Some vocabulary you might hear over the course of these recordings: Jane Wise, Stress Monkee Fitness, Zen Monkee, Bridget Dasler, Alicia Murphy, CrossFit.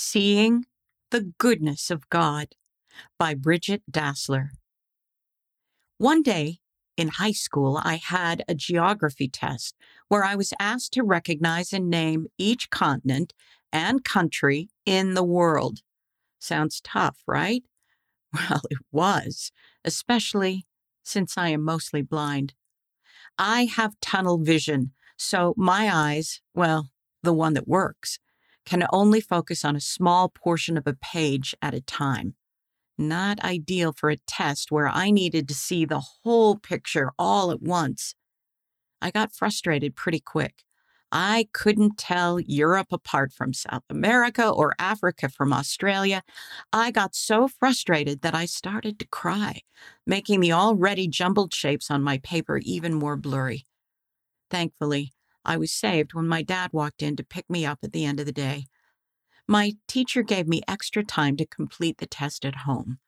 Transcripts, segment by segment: Seeing the Goodness of God by Bridget Dasler. One day in high school, I had a geography test where I was asked to recognize and name each continent and country in the world. Sounds tough, right? Well, it was, especially since I am mostly blind. I have tunnel vision, so my eyes, well, the one that works, can only focus on a small portion of a page at a time. Not ideal for a test where I needed to see the whole picture all at once. I got frustrated pretty quick. I couldn't tell Europe apart from South America or Africa from Australia. I got so frustrated that I started to cry, making the already jumbled shapes on my paper even more blurry. Thankfully, I was saved when my dad walked in to pick me up at the end of the day. My teacher gave me extra time to complete the test at home.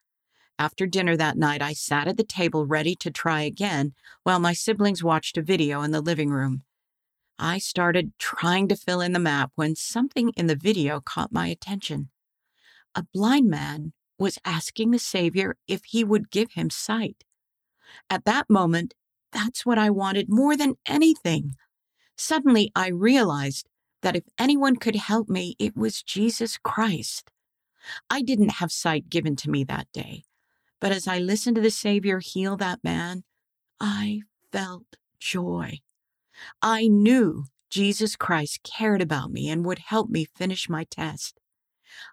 After dinner that night, I sat at the table ready to try again while my siblings watched a video in the living room. I started trying to fill in the map when something in the video caught my attention. A blind man was asking the Savior if he would give him sight. At that moment, that's what I wanted more than anything. Suddenly, I realized that if anyone could help me, it was Jesus Christ. I didn't have sight given to me that day, but as I listened to the Savior heal that man, I felt joy. I knew Jesus Christ cared about me and would help me finish my test.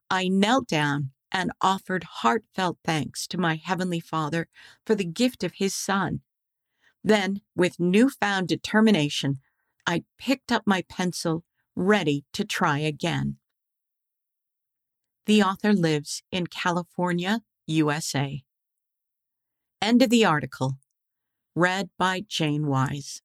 I knelt down and offered heartfelt thanks to my Heavenly Father for the gift of His Son. Then, with newfound determination, I picked up my pencil, ready to try again. The author lives in California, USA. End of the article. Read by Jane Wise.